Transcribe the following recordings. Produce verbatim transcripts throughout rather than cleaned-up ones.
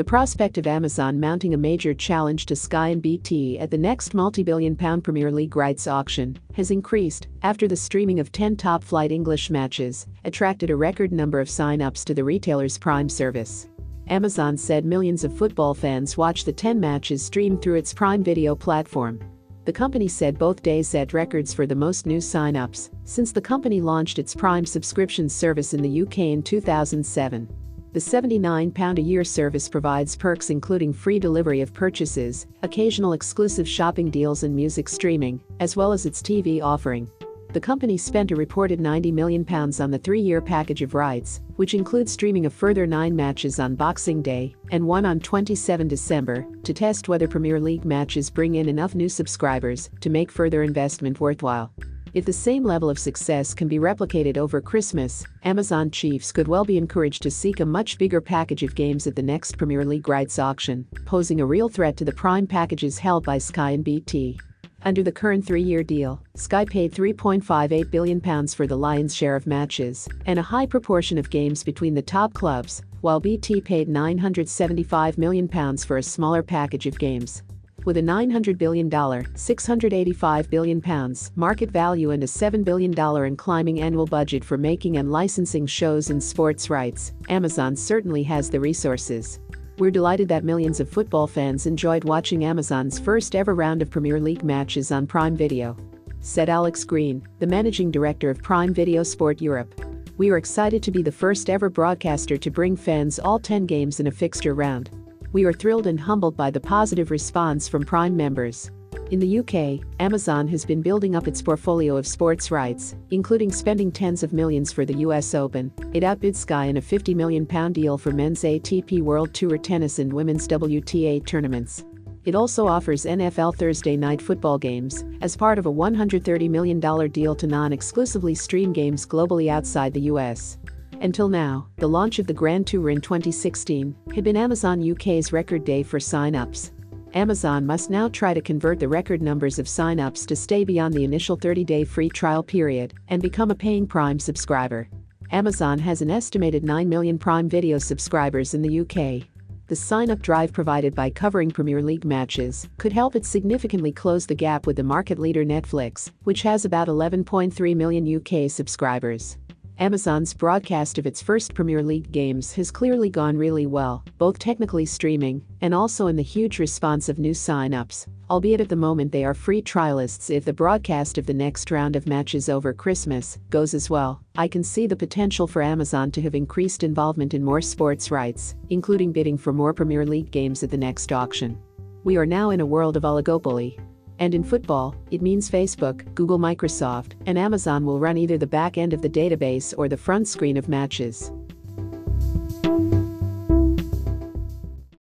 the prospect of Amazon mounting a major challenge to Sky and B T at the next multi-billion pound Premier League rights auction has increased after the streaming of ten top-flight English matches attracted a record number of sign-ups to the retailer's Prime service. Amazon said millions of football fans watched the ten matches streamed through its Prime Video platform. The company said both days set records for the most new sign-ups since the company launched its Prime subscription service in the U K in two thousand seven. The seventy-nine pounds a year service provides perks including free delivery of purchases, occasional exclusive shopping deals and music streaming, as well as its T V offering. The company spent a reported ninety million pounds on the three-year package of rights, which includes streaming a further nine matches on Boxing Day and one on the twenty-seventh of December, to test whether Premier League matches bring in enough new subscribers to make further investment worthwhile. If the same level of success can be replicated over Christmas, Amazon chiefs could well be encouraged to seek a much bigger package of games at the next Premier League rights auction, posing a real threat to the Prime packages held by Sky and B T. Under the current three-year deal, Sky paid three point five eight billion pounds for the lion's share of matches and a high proportion of games between the top clubs, while B T paid nine hundred seventy-five million pounds for a smaller package of games. With a nine hundred billion dollars, six hundred eighty-five billion pounds market value and a seven billion dollars and climbing annual budget for making and licensing shows and sports rights, Amazon certainly has the resources. We're delighted that millions of football fans enjoyed watching Amazon's first ever round of Premier League matches on Prime Video," said Alex Green, the managing director of Prime Video Sport Europe. "We are excited to be the first ever broadcaster to bring fans all ten games in a fixture round. We are thrilled and humbled by the positive response from Prime members." In the U K, Amazon has been building up its portfolio of sports rights, including spending tens of millions for the U S Open. It outbid Sky in a fifty million pounds deal for men's A T P World Tour tennis and women's W T A tournaments. It also offers N F L Thursday night football games as part of a one hundred thirty million dollars deal to non-exclusively stream games globally outside the U S. Until now, the launch of the Grand Tour in twenty sixteen had been Amazon U K's record day for sign-ups. Amazon must now try to convert the record numbers of sign-ups to stay beyond the initial thirty-day free trial period and become a paying Prime subscriber. Amazon has an estimated nine million Prime Video subscribers in the U K. The sign-up drive provided by covering Premier League matches could help it significantly close the gap with the market leader Netflix, which has about eleven point three million U K subscribers. Amazon's broadcast of its first Premier League games has clearly gone really well, both technically streaming and also in the huge response of new sign-ups, albeit at the moment they are free trialists. If the broadcast of the next round of matches over Christmas goes as well, I can see the potential for Amazon to have increased involvement in more sports rights, including bidding for more Premier League games at the next auction. We are now in a world of oligopoly. And in football, it means Facebook, Google, Microsoft, and Amazon will run either the back end of the database or the front screen of matches.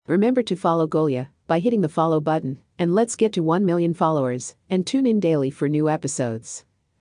Remember to follow Golia by hitting the follow button, and let's get to one million followers, and tune in daily for new episodes.